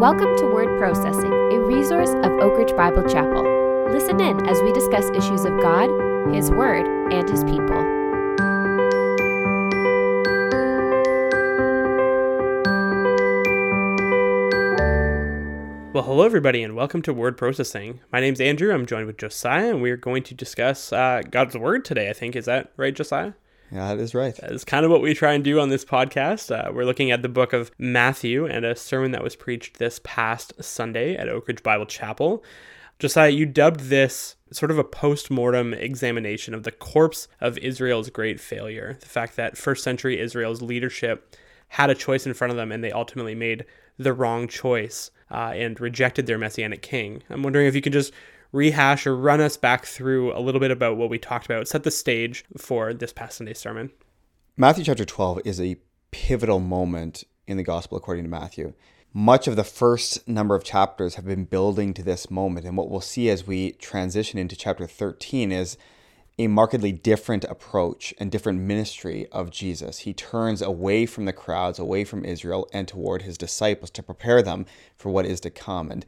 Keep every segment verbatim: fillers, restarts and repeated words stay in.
Welcome to Word Processing, a resource of Oak Ridge Bible Chapel. Listen in as we discuss issues of God, His Word, and His people. Well, hello everybody and welcome to Word Processing. My name's Andrew, I'm joined with Josiah, and we're going to discuss uh, God's Word today, I think. Is that right, Josiah? Yeah, that is right. That is kind of what we try and do on this podcast. Uh, we're looking at the book of Matthew and a sermon that was preached this past Sunday at Oak Ridge Bible Chapel. Josiah, you dubbed this sort of a post-mortem examination of the corpse of Israel's great failure. The fact that first century Israel's leadership had a choice in front of them and they ultimately made the wrong choice uh, and rejected their messianic king. I'm wondering if you could just rehash or run us back through a little bit about what we talked about, set the stage for this past Sunday sermon. Matthew chapter twelve is a pivotal moment in the gospel according to Matthew. Much of the first number of chapters have been building to this moment, and what we'll see as we transition into chapter thirteen is a markedly different approach and different ministry of Jesus. He turns away from the crowds, away from Israel, and toward his disciples to prepare them for what is to come. And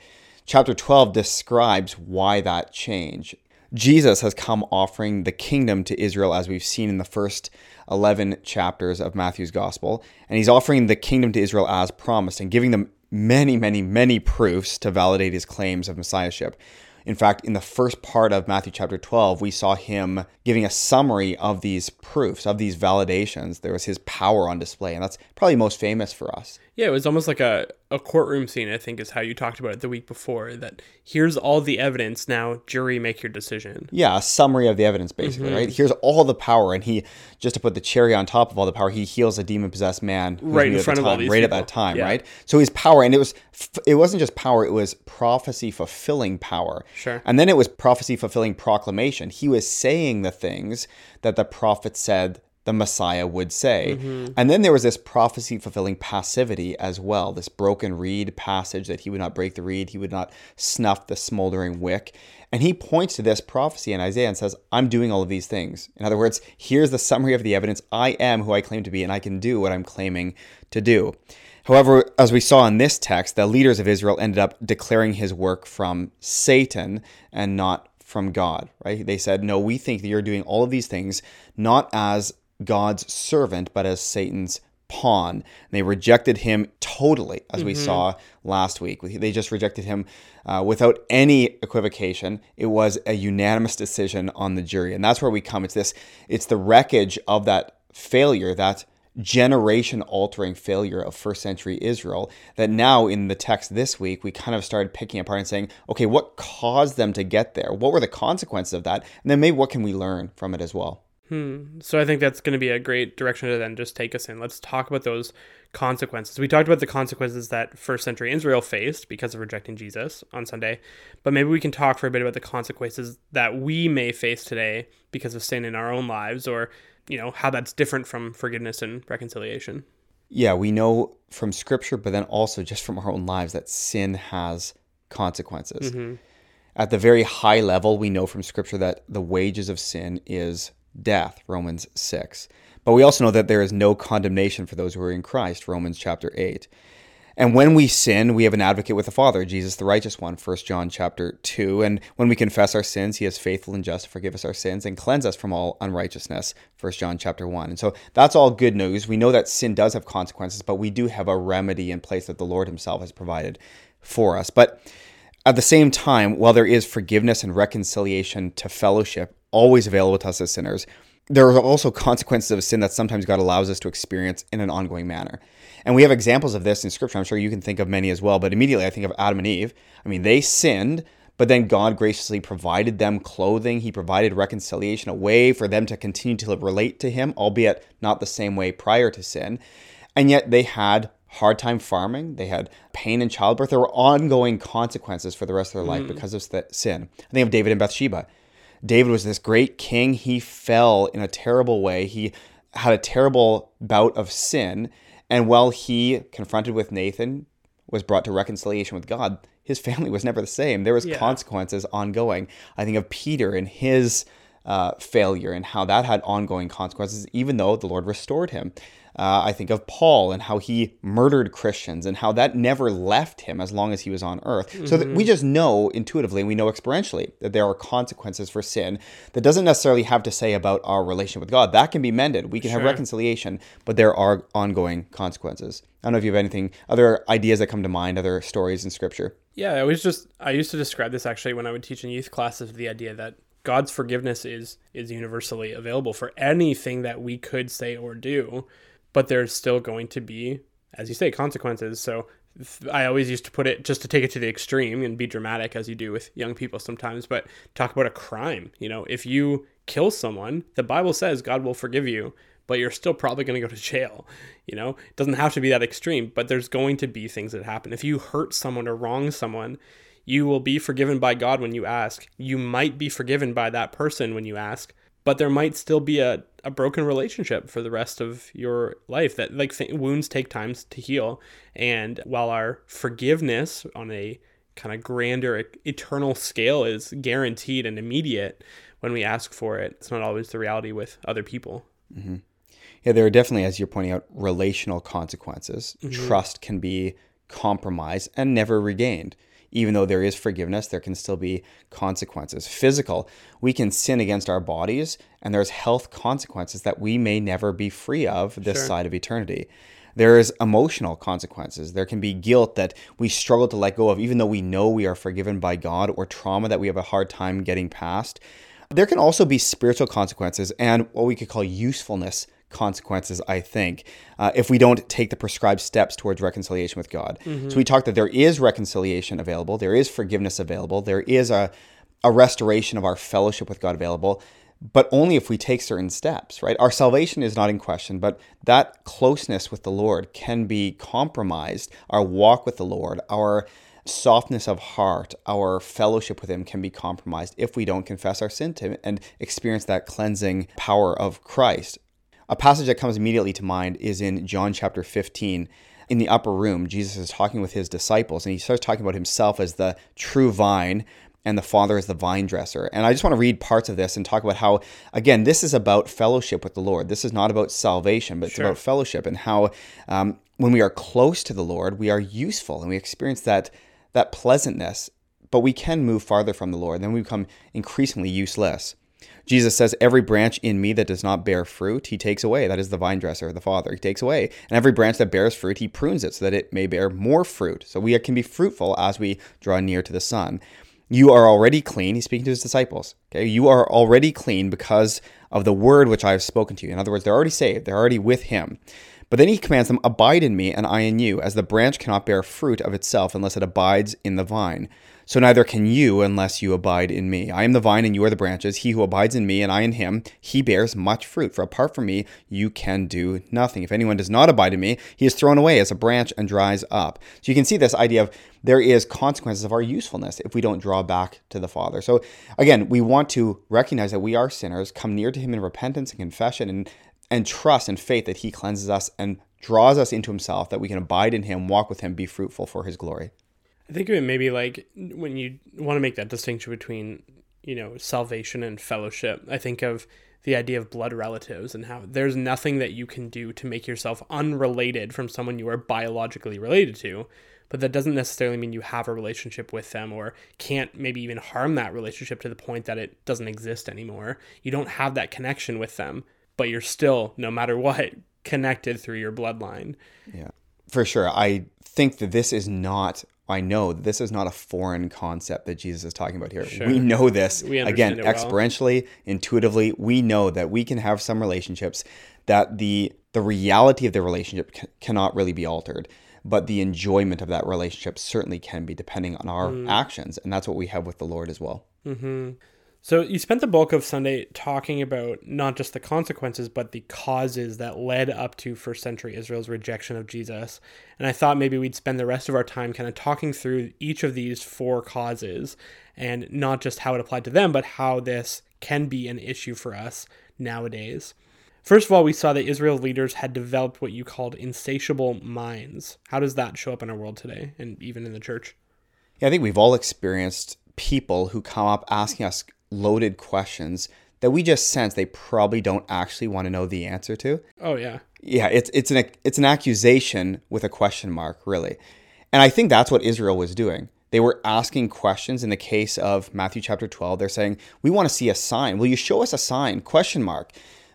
chapter twelve describes why that change. Jesus has come offering the kingdom to Israel, as we've seen in the first eleven chapters of Matthew's gospel, and he's offering the kingdom to Israel as promised and giving them many, many, many proofs to validate his claims of messiahship. In fact, in the first part of Matthew chapter twelve, we saw him giving a summary of these proofs, of these validations. There was his power on display, and that's probably most famous for us. Yeah, it was almost like a, a courtroom scene, I think, is how you talked about it the week before, that here's all the evidence, now jury, make your decision. Yeah, a summary of the evidence, basically, mm-hmm. right? Here's all the power, and he, just to put the cherry on top of all the power, he heals a demon-possessed man. Right in front of all these people. Right at that time, yeah. right? So his power, and it, was, it wasn't just power, it was prophecy-fulfilling power. Sure. And then it was prophecy-fulfilling proclamation. He was saying the things that the prophet said the Messiah would say. Mm-hmm. And then there was this prophecy-fulfilling passivity as well, this broken reed passage that he would not break the reed, he would not snuff the smoldering wick. And he points to this prophecy in Isaiah and says, I'm doing all of these things. In other words, here's the summary of the evidence. I am who I claim to be, and I can do what I'm claiming to do. However, as we saw in this text, the leaders of Israel ended up declaring his work from Satan and not from God, right? They said, no, we think that you're doing all of these things not as God's servant, but as Satan's pawn. And they rejected him totally, as mm-hmm. we saw last week. They just rejected him uh, without any equivocation. It was a unanimous decision on the jury. And that's where we come. It's this, it's the wreckage of that failure, that generation-altering failure of first century Israel, that now in the text this week, we kind of started picking apart and saying, okay, what caused them to get there? What were the consequences of that? And then maybe what can we learn from it as well? Hmm. So I think that's going to be a great direction to then just take us in. Let's talk about those consequences. We talked about the consequences that first century Israel faced because of rejecting Jesus on Sunday, but maybe we can talk for a bit about the consequences that we may face today because of sin in our own lives, or, you know, how that's different from forgiveness and reconciliation. Yeah, we know from Scripture, but then also just from our own lives that sin has consequences. Mm-hmm. At the very high level, we know from Scripture that the wages of sin is death, Romans six. But we also know that there is no condemnation for those who are in Christ, Romans chapter eight. And when we sin, we have an advocate with the Father, Jesus the righteous one, First John chapter two. And when we confess our sins, he is faithful and just to forgive us our sins and cleanse us from all unrighteousness, First John chapter one. And so that's all good news. We know that sin does have consequences, but we do have a remedy in place that the Lord himself has provided for us. But at the same time, while there is forgiveness and reconciliation to fellowship always available to us as sinners, there are also consequences of sin that sometimes God allows us to experience in an ongoing manner. And we have examples of this in Scripture. I'm sure you can think of many as well, but immediately I think of Adam and Eve. I mean, they sinned, but then God graciously provided them clothing. He provided reconciliation, a way for them to continue to relate to him, albeit not the same way prior to sin. And yet they had hard time farming, they had pain in childbirth, there were ongoing consequences for the rest of their life mm. because of sin. I think of David and Bathsheba. David was this great king, he fell in a terrible way, he had a terrible bout of sin, and while he, confronted with Nathan, was brought to reconciliation with God, his family was never the same. There was yeah. consequences ongoing. I think of Peter and his uh, failure and how that had ongoing consequences, even though the Lord restored him. Uh, I think of Paul and how he murdered Christians and how that never left him as long as he was on earth. Mm-hmm. So that we just know intuitively, and we know experientially, that there are consequences for sin that doesn't necessarily have to say about our relationship with God. That can be mended. We can sure. have reconciliation, but there are ongoing consequences. I don't know if you have anything, other ideas that come to mind, other stories in Scripture. Yeah, I was just, I used to describe this actually when I would teach in youth classes, the idea that God's forgiveness is is universally available for anything that we could say or do. But there's still going to be, as you say, consequences. So I always used to put it, just to take it to the extreme and be dramatic, as you do with young people sometimes, but talk about a crime. You know, if you kill someone, the Bible says God will forgive you, but you're still probably going to go to jail. You know, it doesn't have to be that extreme, but there's going to be things that happen. If you hurt someone or wrong someone, you will be forgiven by God when you ask. You might be forgiven by that person when you ask, but there might still be a, a broken relationship for the rest of your life. That like th- wounds take time to heal. And while our forgiveness on a kind of grander eternal scale is guaranteed and immediate when we ask for it, it's not always the reality with other people. Mm-hmm. Yeah, there are definitely, as you're pointing out, relational consequences. Mm-hmm. Trust can be compromised and never regained. Even though there is forgiveness, there can still be consequences. Physical, we can sin against our bodies, and there's health consequences that we may never be free of this sure. side of eternity. There is emotional consequences. There can be guilt that we struggle to let go of, even though we know we are forgiven by God, or trauma that we have a hard time getting past. There can also be spiritual consequences and what we could call usefulness consequences, I think, uh, if we don't take the prescribed steps towards reconciliation with God. Mm-hmm. So we talked that there is reconciliation available, there is forgiveness available, there is a, a restoration of our fellowship with God available, but only if we take certain steps, right? Our salvation is not in question, but that closeness with the Lord can be compromised. Our walk with the Lord, our softness of heart, our fellowship with Him can be compromised if we don't confess our sin to Him and experience that cleansing power of Christ. A passage that comes immediately to mind is in John chapter fifteen. In the upper room, Jesus is talking with his disciples, and he starts talking about himself as the true vine and the Father as the vine dresser. And I just want to read parts of this and talk about how, again, this is about fellowship with the Lord. This is not about salvation, but it's sure. about fellowship, and how um, when we are close to the Lord, we are useful and we experience that that pleasantness, but we can move farther from the Lord. Then we become increasingly useless. Jesus says, every branch in me that does not bear fruit, he takes away. That is the vine dresser, the Father. He takes away. And every branch that bears fruit, he prunes it so that it may bear more fruit. So we can be fruitful as we draw near to the Son. You are already clean. He's speaking to his disciples. Okay, you are already clean because of the word which I have spoken to you. In other words, they're already saved. They're already with him. But then he commands them, abide in me and I in you, as the branch cannot bear fruit of itself unless it abides in the vine. So neither can you unless you abide in me. I am the vine and you are the branches. He who abides in me and I in him, he bears much fruit. For apart from me, you can do nothing. If anyone does not abide in me, he is thrown away as a branch and dries up. So you can see this idea of there is consequences of our usefulness if we don't draw back to the Father. So again, we want to recognize that we are sinners, come near to him in repentance and confession, and and trust and faith that he cleanses us and draws us into himself, that we can abide in him, walk with him, be fruitful for his glory. I think it may be like when you want to make that distinction between, you know, salvation and fellowship, I think of the idea of blood relatives and how there's nothing that you can do to make yourself unrelated from someone you are biologically related to, but that doesn't necessarily mean you have a relationship with them or can't maybe even harm that relationship to the point that it doesn't exist anymore. You don't have that connection with them, but you're still, no matter what, connected through your bloodline. Yeah, for sure. I think that this is not... I know that this is not a foreign concept that Jesus is talking about here. Sure. We know this, we again, well. experientially, intuitively. We know that we can have some relationships that the the reality of the relationship c- cannot really be altered, but the enjoyment of that relationship certainly can be, depending on our mm. actions. And that's what we have with the Lord as well. Mm-hmm. So you spent the bulk of Sunday talking about not just the consequences, but the causes that led up to first century Israel's rejection of Jesus. And I thought maybe we'd spend the rest of our time kind of talking through each of these four causes, and not just how it applied to them, but how this can be an issue for us nowadays. First of all, we saw that Israel's leaders had developed what you called insatiable minds. How does that show up in our world today and even in the church? Yeah, I think we've all experienced people who come up asking us loaded questions that we just sense they probably don't actually want to know the answer to. Oh, yeah. Yeah, it's it's an it's an accusation with a question mark, really. And I think that's what Israel was doing. They were asking questions. In the case of Matthew chapter twelve, they're saying, we want to see a sign. Will you show us a sign? Question mark.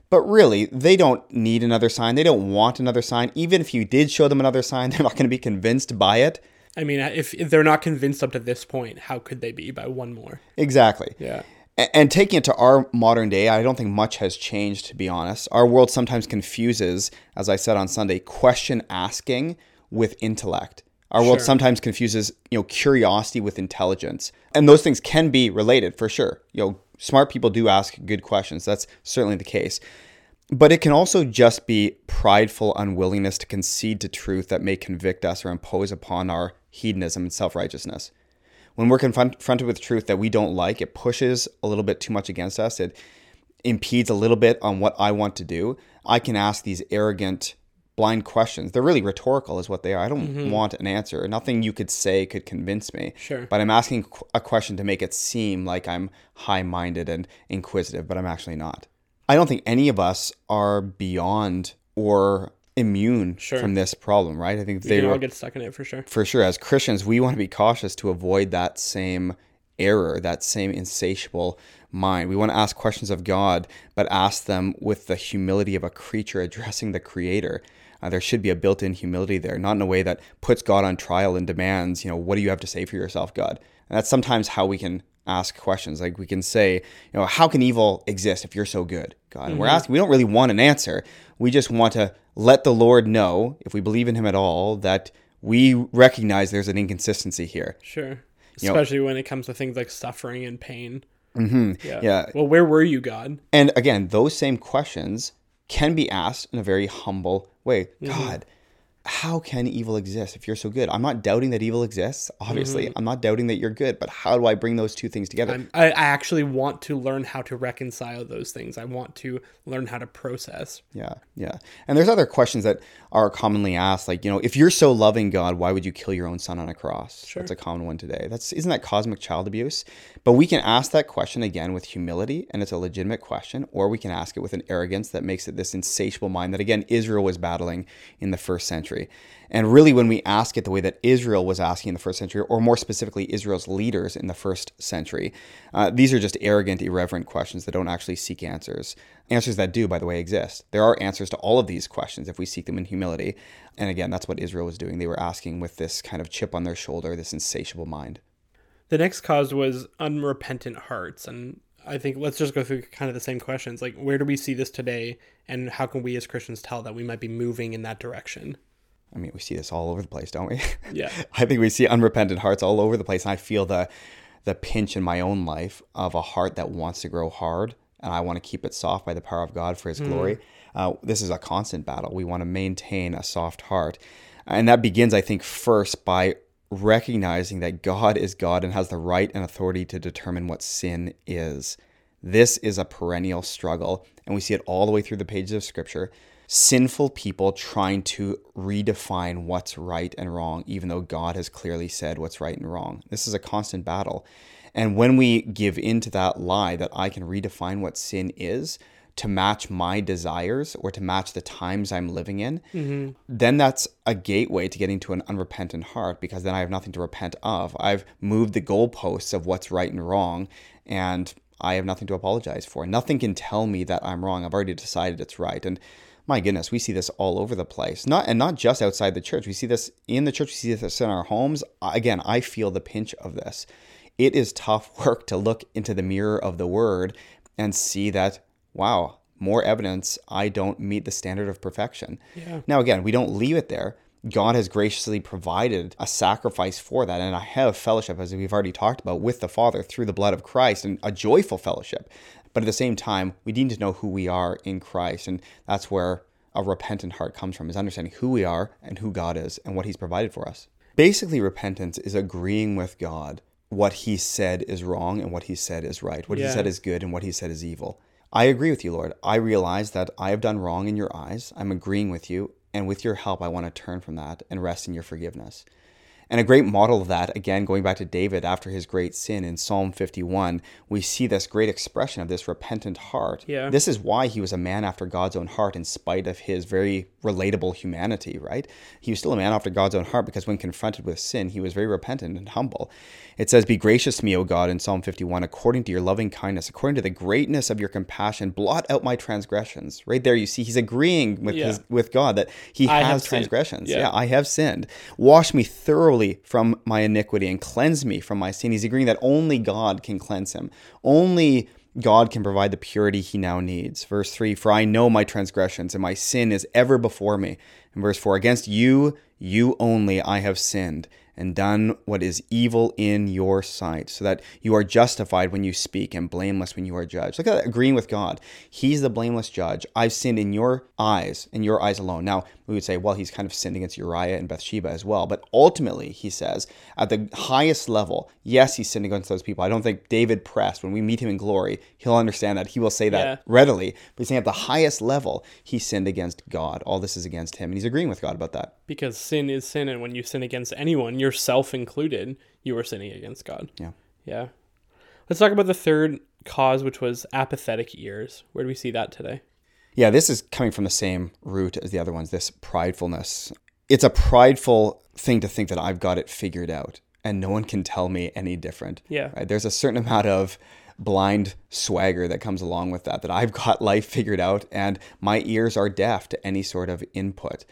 But really, they don't need another sign. They don't want another sign. Even if you did show them another sign, they're not going to be convinced by it. I mean, if, if they're not convinced up to this point, how could they be by one more? Exactly. Yeah. And, and taking it to our modern day, I don't think much has changed, to be honest. Our world sometimes confuses, as I said on Sunday, question asking with intellect. Our world sure. sometimes confuses, you know, curiosity with intelligence. And those things can be related for sure. You know, smart people do ask good questions. That's certainly the case. But it can also just be prideful unwillingness to concede to truth that may convict us or impose upon our hedonism and self-righteousness. When we're confronted with truth that we don't like, it pushes a little bit too much against us. It impedes a little bit on what I want to do. I can ask these arrogant blind questions. They're really rhetorical is what they are. I don't mm-hmm. want an answer. Nothing you could say could convince me. Sure. But I'm asking a question to make it seem like I'm high-minded and inquisitive, but I'm actually not. I don't think any of us are beyond or immune sure. from this problem, right? I think they all get stuck in it for sure. For sure. As Christians, we want to be cautious to avoid that same error, that same insatiable mind. We want to ask questions of God, but ask them with the humility of a creature addressing the Creator. Uh, there should be a built-in humility there, not in a way that puts God on trial and demands, you know, what do you have to say for yourself, God? And that's sometimes how we can ask questions. Like we can say, you know, how can evil exist if you're so good, God? And mm-hmm. we're asking, we don't really want an answer. We just want to let the Lord know, if we believe in him at all, that we recognize there's an inconsistency here. Sure. You Especially know, when it comes to things like suffering and pain. Mm-hmm. Yeah. yeah. Well, where were you, God? And again, those same questions can be asked in a very humble way. Mm-hmm. God, how can evil exist if you're so good? I'm not doubting that evil exists, obviously. Mm-hmm. I'm not doubting that you're good, but how do I bring those two things together? I'm, I actually want to learn how to reconcile those things. I want to learn how to process. Yeah, yeah. And there's other questions that are commonly asked, like, you know, if you're so loving, God, why would you kill your own son on a cross? Sure. That's a common one today. That's isn't that cosmic child abuse? But we can ask that question again with humility, and it's a legitimate question, or we can ask it with an arrogance that makes it this insatiable mind that, again, Israel was battling in the first century. And really, when we ask it the way that Israel was asking in the first century, or more specifically, Israel's leaders in the first century, uh, these are just arrogant, irreverent questions that don't actually seek answers. Answers that do, by the way, exist. There are answers to all of these questions if we seek them in humility. And again, that's what Israel was doing. They were asking with this kind of chip on their shoulder, this insatiable mind. The next cause was unrepentant hearts. And I think let's just go through kind of the same questions. Like, where do we see this today? And how can we as Christians tell that we might be moving in that direction? I mean, we see this all over the place, don't we? Yeah. I think we see unrepentant hearts all over the place. And I feel the the pinch in my own life of a heart that wants to grow hard. And I want to keep it soft by the power of God for his mm. glory. Uh, this is a constant battle. We want to maintain a soft heart. And that begins, I think, first by recognizing that God is God and has the right and authority to determine what sin is. This is a perennial struggle. And we see it all the way through the pages of Scripture. Sinful people trying to redefine what's right and wrong, even though God has clearly said what's right and wrong. This is a constant battle. And when we give in to that lie that I can redefine what sin is to match my desires or to match the times I'm living in, mm-hmm. then that's a gateway to getting to an unrepentant heart, because then I have nothing to repent of. I've moved the goalposts of what's right and wrong, and I have nothing to apologize for. Nothing can tell me that I'm wrong. I've already decided it's right. And my goodness, we see this all over the place. Not and not just outside the church. We see this in the church. We see this in our homes. Again, I feel the pinch of this. It is tough work to look into the mirror of the Word and see that, wow, more evidence I don't meet the standard of perfection. Yeah. Now, again, we don't leave it there. God has graciously provided a sacrifice for that. And I have fellowship, as we've already talked about, with the Father through the blood of Christ, and a joyful fellowship. But at the same time, we need to know who we are in Christ. And that's where a repentant heart comes from, is understanding who we are and who God is and what he's provided for us. Basically, repentance is agreeing with God what he said is wrong and what he said is right, what yeah. he said is good and what he said is evil. I agree with you, Lord. I realize that I have done wrong in your eyes. I'm agreeing with you. And with your help, I want to turn from that and rest in your forgiveness. And a great model of that, again, going back to David after his great sin in Psalm fifty-one, we see this great expression of this repentant heart. Yeah. This is why he was a man after God's own heart in spite of his very relatable humanity, right? He was still a man after God's own heart because when confronted with sin, he was very repentant and humble. It says, "Be gracious to me, O God," in Psalm fifty-one, "according to your loving kindness, according to the greatness of your compassion, blot out my transgressions." Right there you see he's agreeing with yeah. his, with God that he I has transgressions. Yeah. yeah, I have sinned. "Wash me thoroughly from my iniquity and cleanse me from my sin." He's agreeing that only God can cleanse him. Only God can provide the purity he now needs. Verse three, "For I know my transgressions and my sin is ever before me." And verse four, "Against you, you only, I have sinned and done what is evil in your sight, so that you are justified when you speak and blameless when you are judged." Look at that, agreeing with God. He's the blameless judge. I've sinned in your eyes, in your eyes alone. Now, we would say, well, he's kind of sinned against Uriah and Bathsheba as well. But ultimately, he says, at the highest level, yes, he's sinned against those people. I don't think David pressed, when we meet him in glory, he'll understand that. He will say that yeah. readily. But he's saying at the highest level, he sinned against God. All this is against him. And he's agreeing with God about that. Because sin is sin, and when you sin against anyone, you're yourself included, you were sinning against God. Yeah. Yeah. Let's talk about the third cause, which was apathetic ears. Where do we see that today? Yeah, this is coming from the same root as the other ones, this pridefulness. It's a prideful thing to think that I've got it figured out and no one can tell me any different. Yeah. Right? There's a certain amount of blind swagger that comes along with that, that I've got life figured out and my ears are deaf to any sort of input.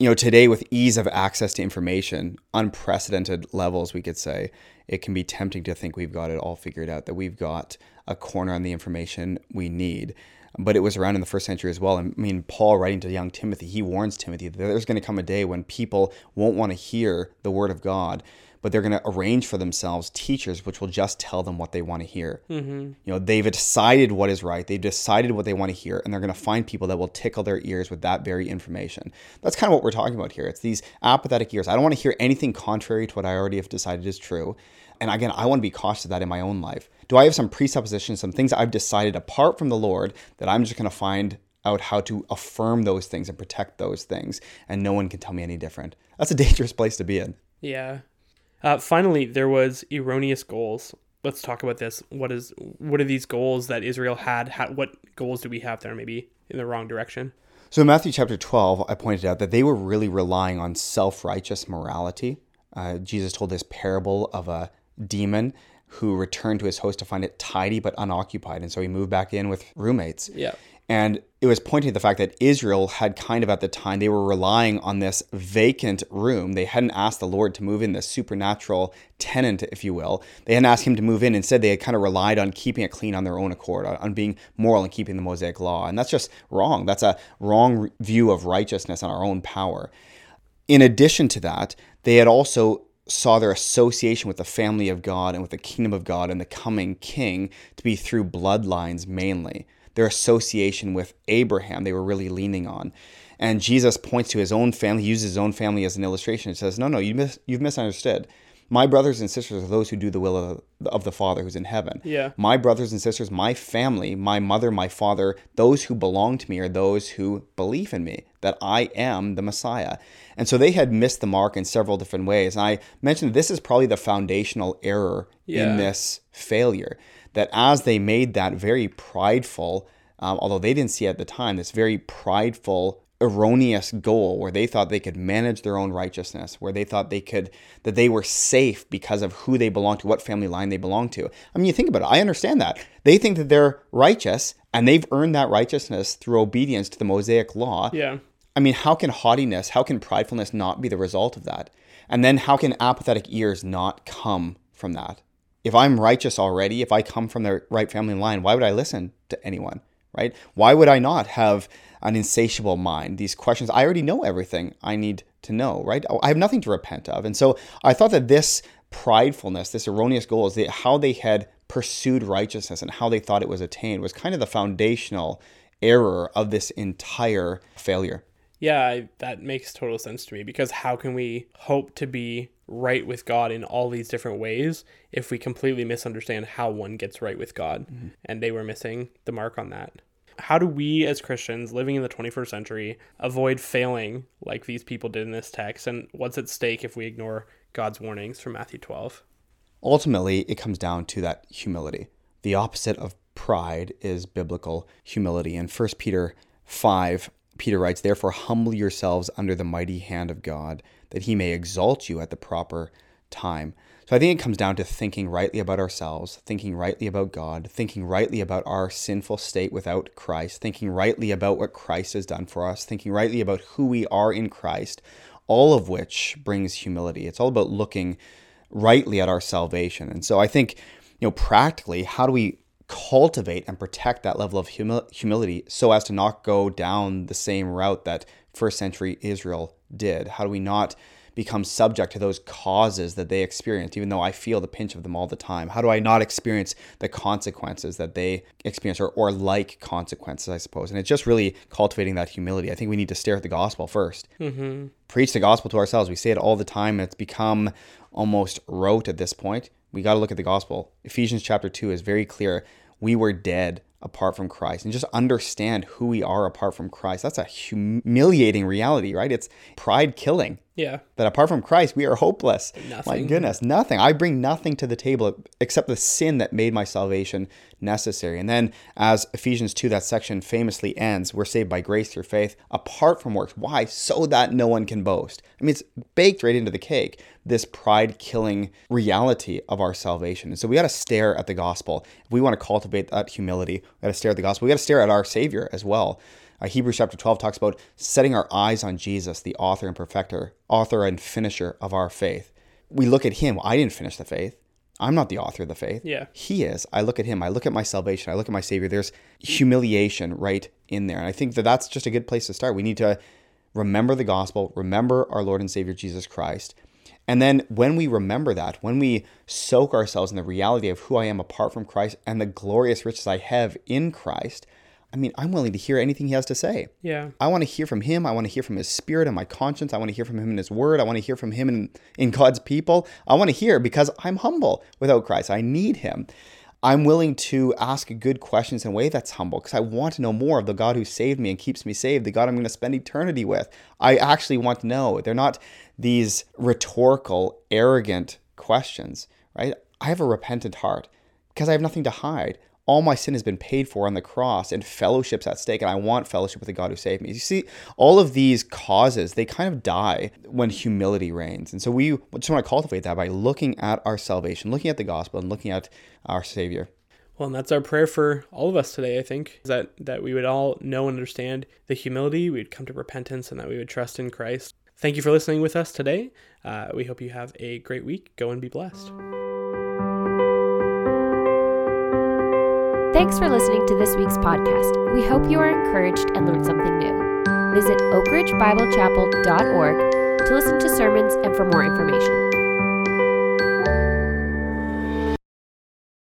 You know, today with ease of access to information, unprecedented levels, we could say, it can be tempting to think we've got it all figured out, that we've got a corner on the information we need. But it was around in the first century as well. I mean, Paul writing to young Timothy, he warns Timothy that there's going to come a day when people won't want to hear the word of God, but they're going to arrange for themselves teachers which will just tell them what they want to hear. Mm-hmm. You know, they've decided what is right. They've decided what they want to hear, and they're going to find people that will tickle their ears with that very information. That's kind of what we're talking about here. It's these apathetic ears. I don't want to hear anything contrary to what I already have decided is true. And again, I want to be cautious of that in my own life. Do I have some presuppositions, some things I've decided apart from the Lord that I'm just going to find out how to affirm those things and protect those things, and no one can tell me any different? That's a dangerous place to be in. Yeah. Uh, finally, there was erroneous goals. Let's talk about this. What is? What are these goals that Israel had? How, what goals do we have that are maybe in the wrong direction? So in Matthew chapter twelve, I pointed out that they were really relying on self-righteous morality. Uh, Jesus told this parable of a demon who returned to his host to find it tidy but unoccupied. And so he moved back in with roommates. Yeah. And it was pointing to the fact that Israel had kind of at the time, they were relying on this vacant room. They hadn't asked the Lord to move in, this supernatural tenant, if you will. They hadn't asked him to move in. Instead, they had kind of relied on keeping it clean on their own accord, on being moral and keeping the Mosaic law. And that's just wrong. That's a wrong view of righteousness and our own power. In addition to that, they had also saw their association with the family of God and with the kingdom of God and the coming king to be through bloodlines mainly. Their association with Abraham, they were really leaning on. And Jesus points to his own family, he uses his own family as an illustration. He says, no, no, you mis- you've misunderstood. My brothers and sisters are those who do the will of the, of the Father who's in heaven. Yeah. My brothers and sisters, my family, my mother, my father, those who belong to me are those who believe in me, that I am the Messiah. And so they had missed the mark in several different ways. And I mentioned this is probably the foundational error yeah. in this failure, that as they made that very prideful, um, although they didn't see it at the time, this very prideful erroneous goal where they thought they could manage their own righteousness, where they thought they could, that they were safe because of who they belong to, what family line they belong to. I mean, you think about it, I understand that. They think that they're righteous and they've earned that righteousness through obedience to the Mosaic law. Yeah. I mean, how can haughtiness, how can pridefulness not be the result of that? And then how can apathetic ears not come from that? If I'm righteous already, if I come from the right family line, why would I listen to anyone? Right? Why would I not have an insatiable mind? These questions, I already know everything I need to know, right? I have nothing to repent of. And so I thought that this pridefulness, this erroneous goal is that how they had pursued righteousness and how they thought it was attained was kind of the foundational error of this entire failure. Yeah, I, that makes total sense to me, because how can we hope to be right with God in all these different ways if we completely misunderstand how one gets right with God? Mm-hmm. And they were missing the mark on that. How do we as Christians living in the twenty-first century avoid failing like these people did in this text? And what's at stake if we ignore God's warnings from Matthew twelve. Ultimately, it comes down to that humility. The opposite of pride is biblical humility. In First Peter five, Peter writes, "Therefore humble yourselves under the mighty hand of God, that he may exalt you at the proper time." So I think it comes down to thinking rightly about ourselves, thinking rightly about God, thinking rightly about our sinful state without Christ, thinking rightly about what Christ has done for us, thinking rightly about who we are in Christ, all of which brings humility. It's all about looking rightly at our salvation. And so I think, you know, practically, how do we cultivate and protect that level of humil- humility so as to not go down the same route that first century Israel did? How do we not become subject to those causes that they experienced, even though I feel the pinch of them all the time? How do I not experience the consequences that they experience, or, or like consequences, I suppose? And it's just really cultivating that humility. I think we need to stare at the gospel first. Mm-hmm. Preach the gospel to ourselves. We say it all the time, and it's become almost rote at this point. We got to look at the gospel. Ephesians chapter two is very clear. We were dead apart from Christ, and just understand who we are apart from Christ. That's a humiliating reality, right? It's pride killing. Yeah. That apart from Christ, we are hopeless. Nothing. My goodness, nothing. I bring nothing to the table except the sin that made my salvation necessary. And then as Ephesians two, that section famously ends, we're saved by grace through faith, apart from works. Why? So that no one can boast. I mean, it's baked right into the cake, this pride-killing reality of our salvation. And so we got to stare at the gospel. If we want to cultivate that humility, we got to stare at the gospel. We got to stare at our Savior as well. Uh, Hebrews chapter twelve talks about setting our eyes on Jesus, the author and perfecter, author and finisher of our faith. We look at him. Well, I didn't finish the faith. I'm not the author of the faith. Yeah. He is. I look at him. I look at my salvation. I look at my Savior. There's humiliation right in there. And I think that that's just a good place to start. We need to remember the gospel, remember our Lord and Savior, Jesus Christ. And then when we remember that, when we soak ourselves in the reality of who I am apart from Christ and the glorious riches I have in Christ, I mean, I'm willing to hear anything he has to say. Yeah. I want to hear from him. I want to hear from his spirit and my conscience. I want to hear from him in his word. I want to hear from him in, in God's people. I want to hear because I'm humble without Christ. I need him. I'm willing to ask good questions in a way that's humble because I want to know more of the God who saved me and keeps me saved, the God I'm going to spend eternity with. I actually want to know. They're not these rhetorical, arrogant questions, right? I have a repentant heart because I have nothing to hide. All my sin has been paid for on the cross, and fellowship's at stake, and I want fellowship with the God who saved me. You see, all of these causes, they kind of die when humility reigns. And so we just want to cultivate that by looking at our salvation, looking at the gospel, and looking at our Savior. Well, and that's our prayer for all of us today, I think, is that, that we would all know and understand the humility, we'd come to repentance, and that we would trust in Christ. Thank you for listening with us today. Uh, we hope you have a great week. Go and be blessed. Thanks for listening to this week's podcast. We hope you are encouraged and learned something new. Visit oak ridge bible chapel dot org to listen to sermons and for more information.